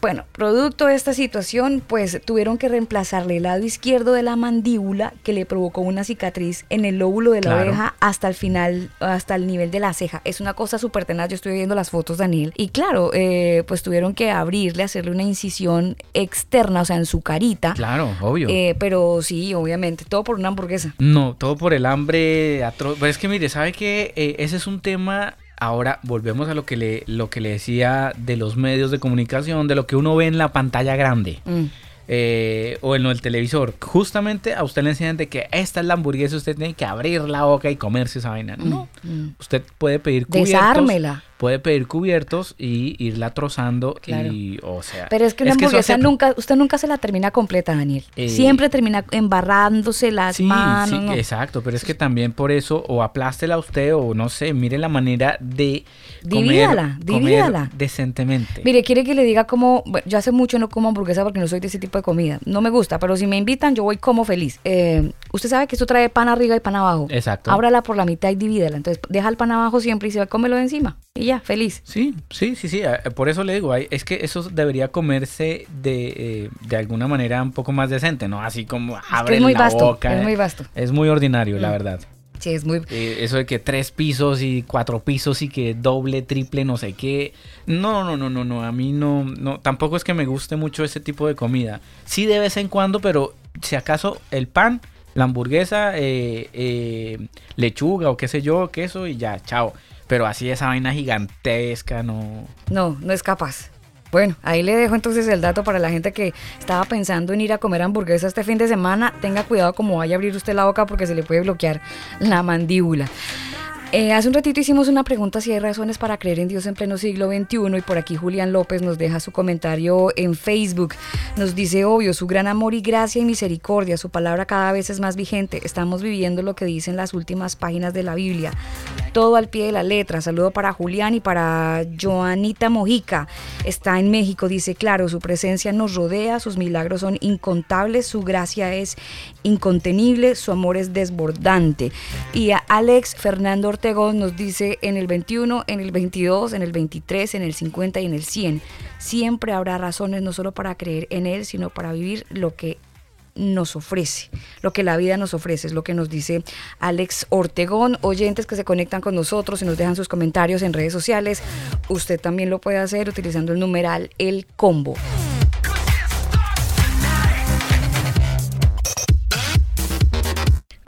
Bueno, producto de esta situación, pues tuvieron que reemplazarle el lado izquierdo de la mandíbula que le provocó una cicatriz en el lóbulo de la claro. oreja hasta el final, hasta el nivel de la ceja. Es una cosa súper tenaz, yo estoy viendo las fotos, Daniel. Y claro, eh, pues tuvieron que abrirle, hacerle una incisión externa, o sea, en su carita. Claro, obvio. Eh, pero sí, obviamente, todo por una hamburguesa. No, todo por el hambre atroz. Pero es que mire, ¿sabe qué? Eh, ese es un tema... Ahora volvemos a lo que le lo que le decía de los medios de comunicación, de lo que uno ve en la pantalla grande mm. eh, o en el televisor. Justamente a usted le enseñan de que esta es la hamburguesa, usted tiene que abrir la boca y comerse esa vaina. No, mm. usted puede pedir cubiertos. Desármela. Puede pedir cubiertos y irla trozando claro. y, o sea... Pero es que una es hamburguesa que hace... nunca, usted nunca se la termina completa, Daniel. Eh, Siempre termina embarrándose las sí, manos. Sí, no. Exacto, pero es que también por eso, o aplástela usted, o no sé, mire la manera de divídala, comer, divídala. comer decentemente. Mire, quiere que le diga cómo... Bueno, yo hace mucho no como hamburguesa porque no soy de ese tipo de comida. No me gusta, pero si me invitan, yo voy como feliz. Eh... Usted sabe que esto trae pan arriba y pan abajo. Exacto. Ábrala por la mitad y divídela. Entonces, deja el pan abajo siempre y se va a comerlo de encima. Y ya, feliz. Sí, sí, sí, sí. Por eso le digo, es que eso debería comerse de, de alguna manera un poco más decente, ¿no? Así como abre es que es la vasto, boca. Es muy vasto. Es muy ordinario, mm. la verdad. Sí, es muy... Eh, eso de que tres pisos y cuatro pisos y que doble, triple, no sé qué. No, no, no, no, no. A mí no, no. Tampoco es que me guste mucho ese tipo de comida. Sí, de vez en cuando, pero si acaso el pan... La hamburguesa, eh, eh, lechuga o qué sé yo, queso y ya, chao. Pero así esa vaina gigantesca, no... No, no es capaz. Bueno, ahí le dejo entonces el dato para la gente que estaba pensando en ir a comer hamburguesa este fin de semana. Tenga cuidado como vaya a abrir usted la boca porque se le puede bloquear la mandíbula. Eh, hace un ratito hicimos una pregunta si hay razones para creer en Dios en pleno siglo veintiuno y por aquí Julián López nos deja su comentario en Facebook. Nos dice, obvio, su gran amor y gracia y misericordia, su palabra cada vez es más vigente. Estamos viviendo lo que dicen las últimas páginas de la Biblia. Todo al pie de la letra. Saludo para Julián y para Joanita Mojica. Está en México, dice, claro, su presencia nos rodea, sus milagros son incontables, su gracia es incontenible, su amor es desbordante. Y a Alex Fernando Ortega nos dice en el veintiuno, en el veintidós, en el veintitrés, en el cincuenta y en el cien. Siempre habrá razones no solo para creer en él, sino para vivir lo que nos ofrece, lo que la vida nos ofrece, es lo que nos dice Alex Ortegón. Oyentes que se conectan con nosotros y nos dejan sus comentarios en redes sociales, usted también lo puede hacer utilizando el numeral El Kombo.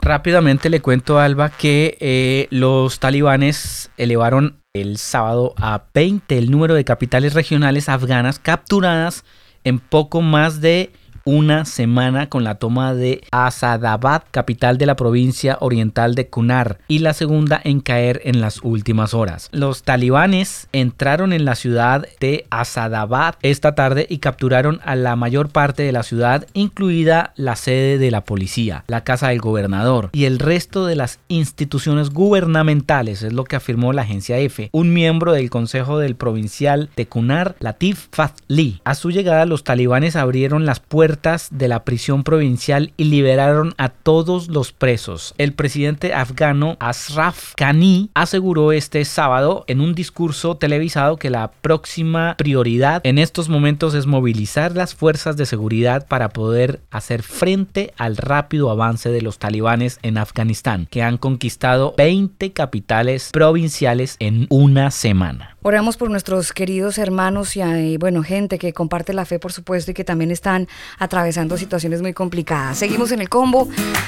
Rápidamente le cuento, Alba, que eh, los talibanes elevaron el sábado a veinte el número de capitales regionales afganas capturadas en poco más de una semana con la toma de Asadabad, capital de la provincia oriental de Kunar, y la segunda en caer en las últimas horas. Los talibanes entraron en la ciudad de Asadabad esta tarde y capturaron a la mayor parte de la ciudad, incluida la sede de la policía, la casa del gobernador y el resto de las instituciones gubernamentales, es lo que afirmó la agencia EFE. Un miembro del consejo del provincial de Kunar, Latif Fazli. A su llegada, los talibanes abrieron las puertas de la prisión provincial y liberaron a todos los presos. El presidente afgano Ashraf Ghani aseguró este sábado en un discurso televisado que la próxima prioridad en estos momentos es movilizar las fuerzas de seguridad para poder hacer frente al rápido avance de los talibanes en Afganistán, que han conquistado veinte capitales provinciales en una semana. Oramos por nuestros queridos hermanos y, y bueno, gente que comparte la fe, por supuesto, y que también están atravesando situaciones muy complicadas. Seguimos en El Kombo,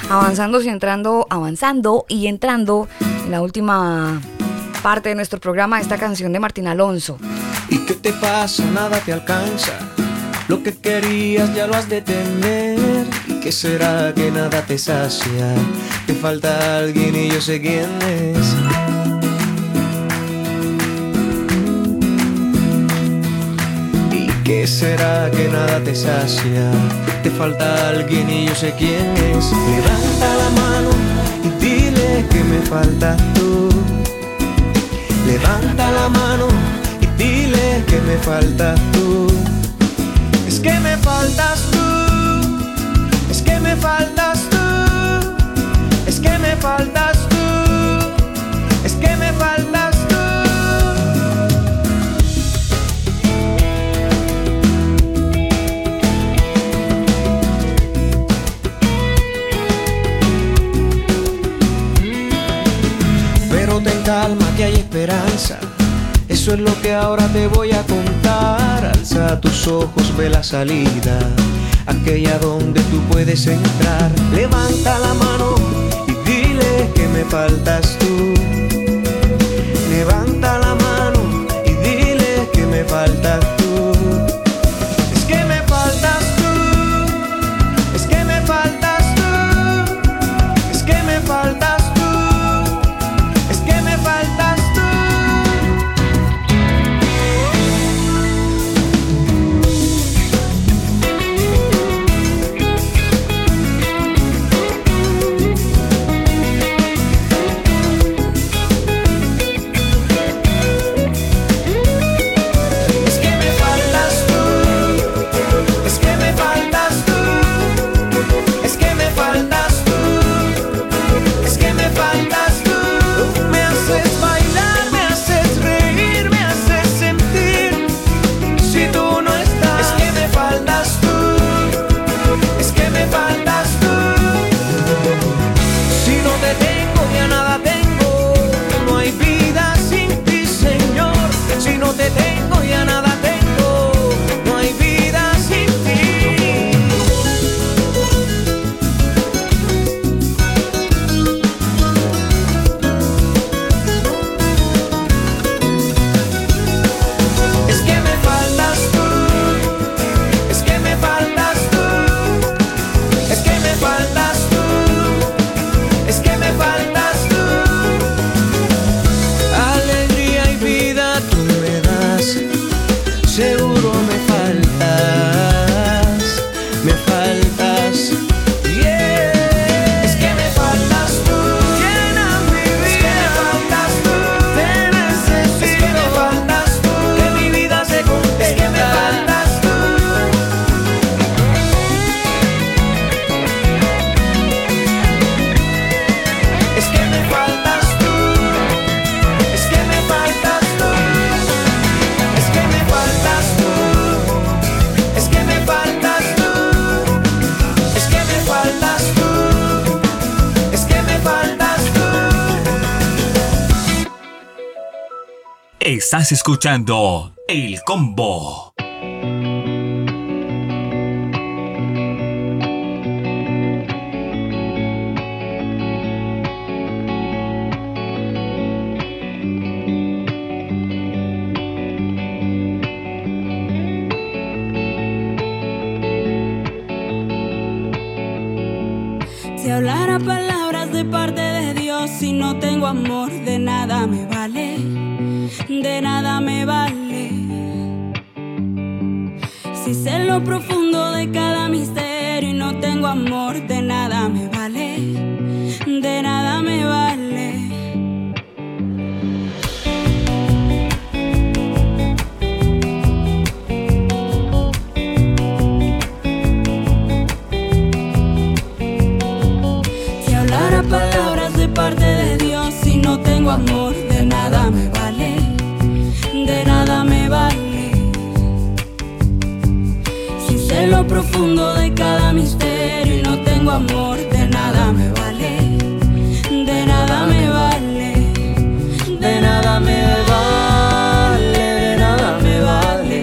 avanzando y entrando, avanzando y entrando en la última parte de nuestro programa, esta canción de Martín Alonso. ¿Y qué te pasa? Nada te alcanza. Lo que querías ya lo has de tener. ¿Y qué será que nada te sacia? Te falta alguien y yo sé quién es. ¿Qué será que nada te sacia? Te falta alguien y yo sé quién es. Levanta la mano y dile que me faltas tú. Levanta la mano y dile que me faltas tú. Es que me faltas tú. Es que me faltas tú. Es que me faltas tú. Es que me faltas tú. Ten calma que hay esperanza. Eso es lo que ahora te voy a contar. Alza tus ojos, ve la salida, aquella donde tú puedes entrar. Levanta la mano y dile que me faltas tú. Levanta la mano y dile que me faltas tú. Es que me Estás escuchando El Kombo. Si hablara palabras de parte de Dios, si no tengo amor, de nada me vale, de nada me vale. Si sé lo profundo de cada misterio y no tengo amor, de nada me vale, de nada me vale. Parte de Dios, si no tengo amor, de nada me vale, de nada me vale. Si sé lo profundo de cada misterio y no tengo amor, de nada me vale, de nada me vale, de nada me vale, de nada me vale.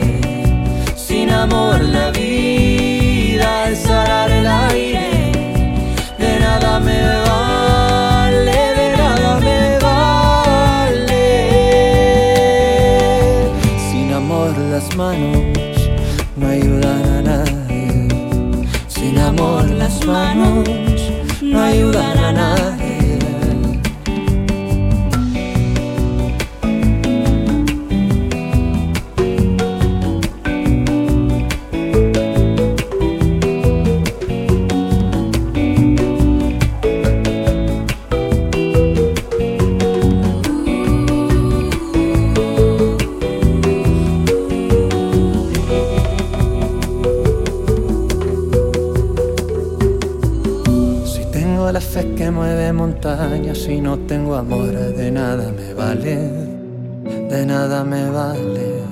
Sin amor la vida es arar el aire, de nada me vale. Las manos no ayudan a nadie. Sin amor las manos no ayudan a nadie. Si no tengo amor, de nada me vale, de nada me vale.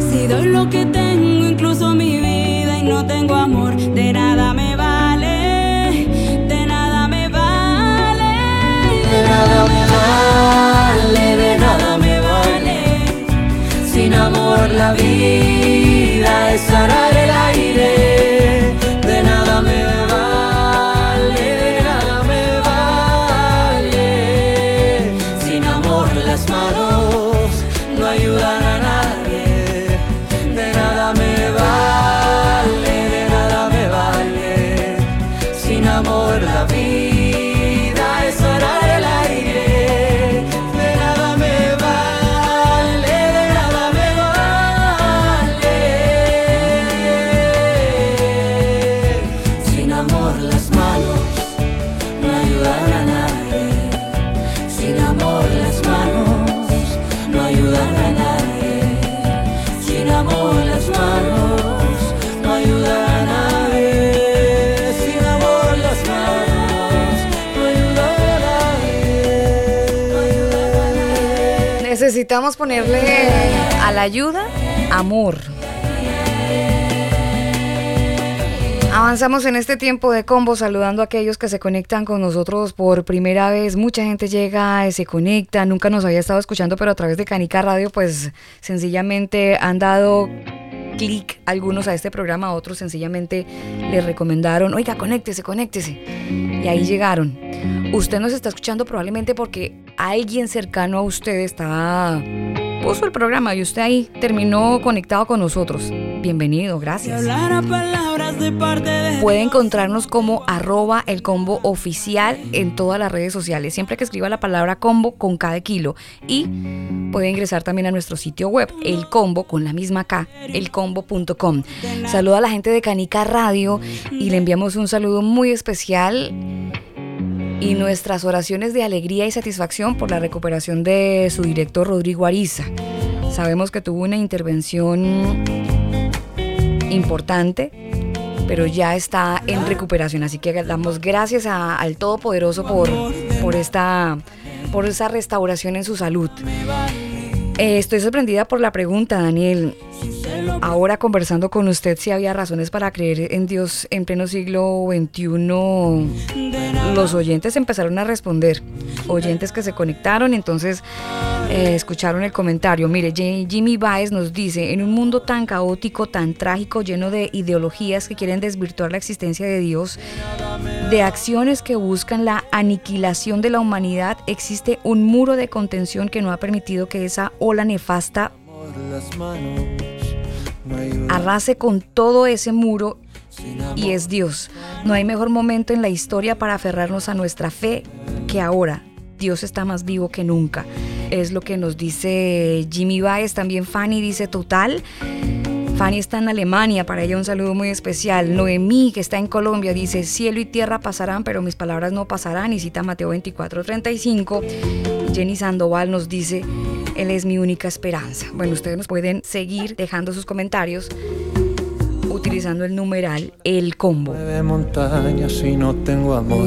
Si doy lo que tengo, incluso mi vida, y no tengo amor, de nada me vale, de nada me vale. De nada me vale, de nada me vale. Sin amor la vida es arar el aire, de nada me vale. Necesitamos ponerle a la ayuda amor. Avanzamos en este tiempo de combo saludando a aquellos que se conectan con nosotros por primera vez. Mucha gente llega y se conecta, nunca nos había estado escuchando, pero a través de Canica Radio pues sencillamente han dado clic algunos a este programa, otros sencillamente les recomendaron, oiga, conéctese, conéctese, y ahí llegaron. Usted nos está escuchando probablemente porque alguien cercano a usted está puso el programa y usted ahí terminó conectado con nosotros. Bienvenido, gracias. Puede encontrarnos como arroba El Kombo Oficial en todas las redes sociales, siempre que escriba la palabra combo con K de kilo, y puede ingresar también a nuestro sitio web, El Kombo, con la misma K, el kombo punto com. Saluda a la gente de Canica Radio y le enviamos un saludo muy especial y nuestras oraciones de alegría y satisfacción por la recuperación de su director Rodrigo Ariza. Sabemos que tuvo una intervención importante, pero ya está en recuperación, así que damos gracias a, al Todopoderoso por, por, esta, por esta restauración en su salud. Eh, estoy sorprendida por la pregunta, Daniel. Ahora conversando con usted, si había razones para creer en Dios en pleno siglo veintiuno, los oyentes empezaron a responder, oyentes que se conectaron, entonces eh, escucharon el comentario. Mire, Jimmy Baez nos dice, en un mundo tan caótico, tan trágico, lleno de ideologías que quieren desvirtuar la existencia de Dios, de acciones que buscan la aniquilación de la humanidad, existe un muro de contención que no ha permitido que esa ola nefasta arrase con todo ese muro, y es Dios. No hay mejor momento en la historia para aferrarnos a nuestra fe que ahora. Dios está más vivo que nunca. Es lo que nos dice Jimmy Baez. También Fanny dice total. Fanny está en Alemania, para ella un saludo muy especial. Noemí, que está en Colombia, dice cielo y tierra pasarán, pero mis palabras no pasarán, y cita Mateo veinticuatro treinta y cinco. Jenny Sandoval nos dice él es mi única esperanza. Bueno, ustedes nos pueden seguir dejando sus comentarios utilizando el numeral El Kombo.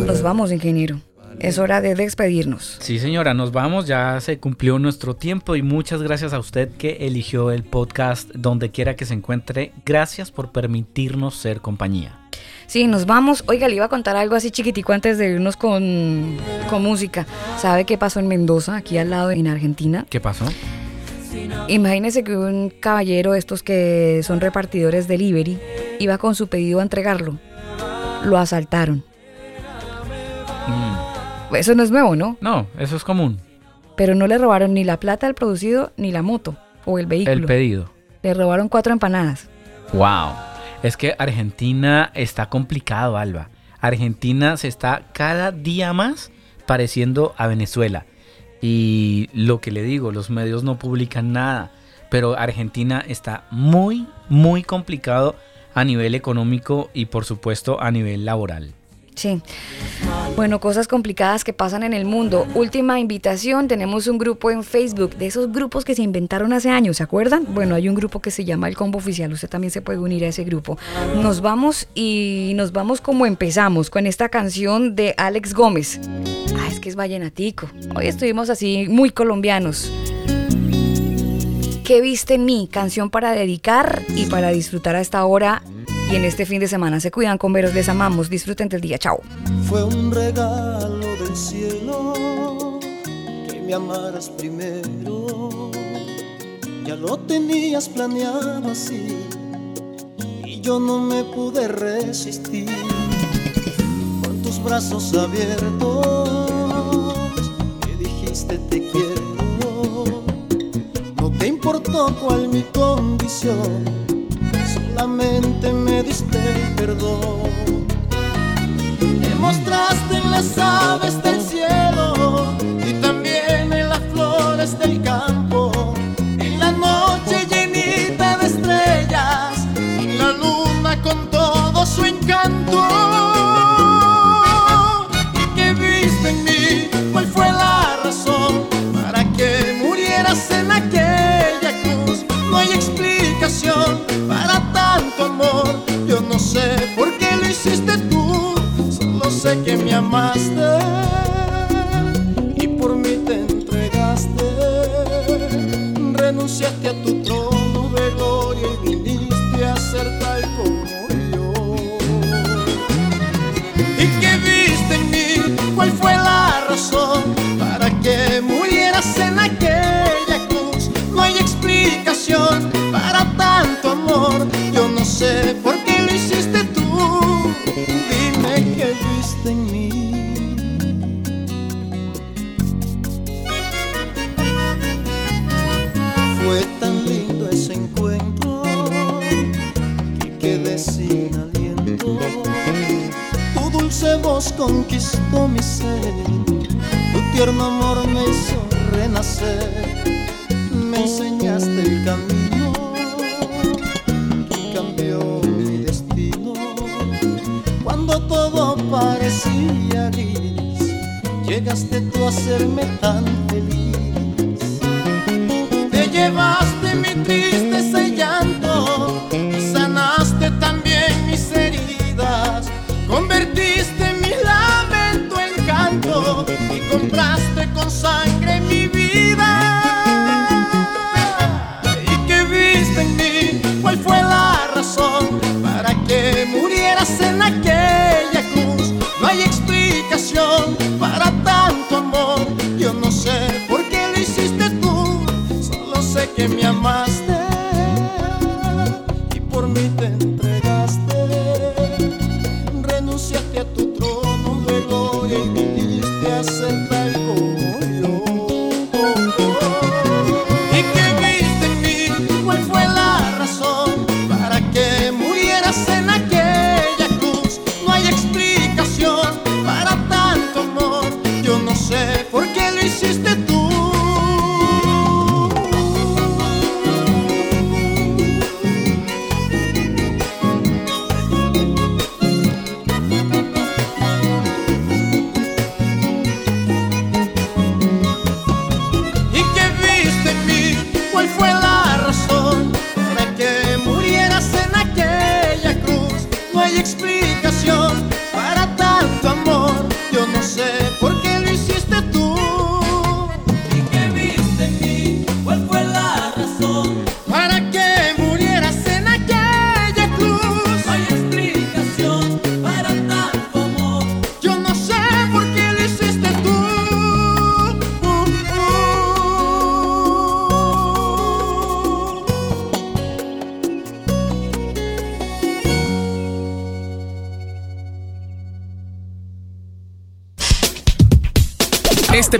Nos vamos, ingeniero. Es hora de despedirnos. Sí, señora, nos vamos. Ya se cumplió nuestro tiempo y muchas gracias a usted que eligió el podcast donde quiera que se encuentre. Gracias por permitirnos ser compañía. Sí, nos vamos. Oiga, le iba a contar algo así chiquitico antes de irnos con, con música. ¿Sabe qué pasó en Mendoza, aquí al lado, en Argentina? ¿Qué pasó? Imagínese que un caballero, estos que son repartidores delivery, iba con su pedido a entregarlo. Lo asaltaron. Mm. Eso no es nuevo, ¿no? No, eso es común. Pero no le robaron ni la plata del producido, ni la moto o el vehículo. El pedido. Le robaron cuatro empanadas. ¡Wow! Es que Argentina está complicado, Alba. Argentina se está cada día más pareciendo a Venezuela. Y lo que le digo, los medios no publican nada. Pero Argentina está muy, muy complicado a nivel económico y, por supuesto, a nivel laboral. Sí. Bueno, cosas complicadas que pasan en el mundo. Última invitación, tenemos un grupo en Facebook, de esos grupos que se inventaron hace años, ¿se acuerdan? Bueno, hay un grupo que se llama El Kombo Oficial, usted también se puede unir a ese grupo. Nos vamos y nos vamos como empezamos, con esta canción de Alex Gómez. Ah, es que es vallenatico. Hoy estuvimos así, muy colombianos. ¿Qué viste en mí? Canción para dedicar y para disfrutar a esta hora. Y en este fin de semana se cuidan, comberos, les amamos, disfruten del día, chao. Fue un regalo del cielo que me amaras primero, ya lo tenías planeado así y yo no me pude resistir. Con tus brazos abiertos me dijiste te quiero, no te importó cuál mi condición, solamente me diste el perdón. Te mostraste en las aves del cielo y también en las flores del campo, en la noche llenita de estrellas, en la luna con todo su encanto. ¿Y qué viste en mí? ¿Cuál fue la razón para que murieras en aquella cruz? No hay explicación para tanto amor, yo no sé por qué lo hiciste tú, solo sé que me amaste y por mí te entregaste, renunciaste a tu trono de gloria y viniste a ser tal como yo. ¿Y qué viste en mí? ¿Cuál fue la razón para que murieras en aquella cruz? No hay explicación para tanto amor, yo no sé por qué lo hiciste tú. Dime qué viste en mí. Fue tan lindo ese encuentro que quedé sin aliento. Tu dulce voz conquistó mi ser, tu tierno amor me hizo renacer. Me enseñaste el camino, mi destino, cuando todo parecía gris, llegaste tú a hacerme tan feliz. Te llevaste mi tristeza y llanto, y sanaste también mis heridas, convertiste mi lamento en canto, y compraste con sangre mi vida. ¿Y qué viste en mí? amaste y por mí te entregaste, renunciaste a tu trono de gloria y viniste a ser tal como yo. ¿Y qué viste en mí? ¿Cuál fue la razón para que murieras en aquella cruz? No hay explicación para tanto amor, yo no sé por qué lo hiciste tú. Este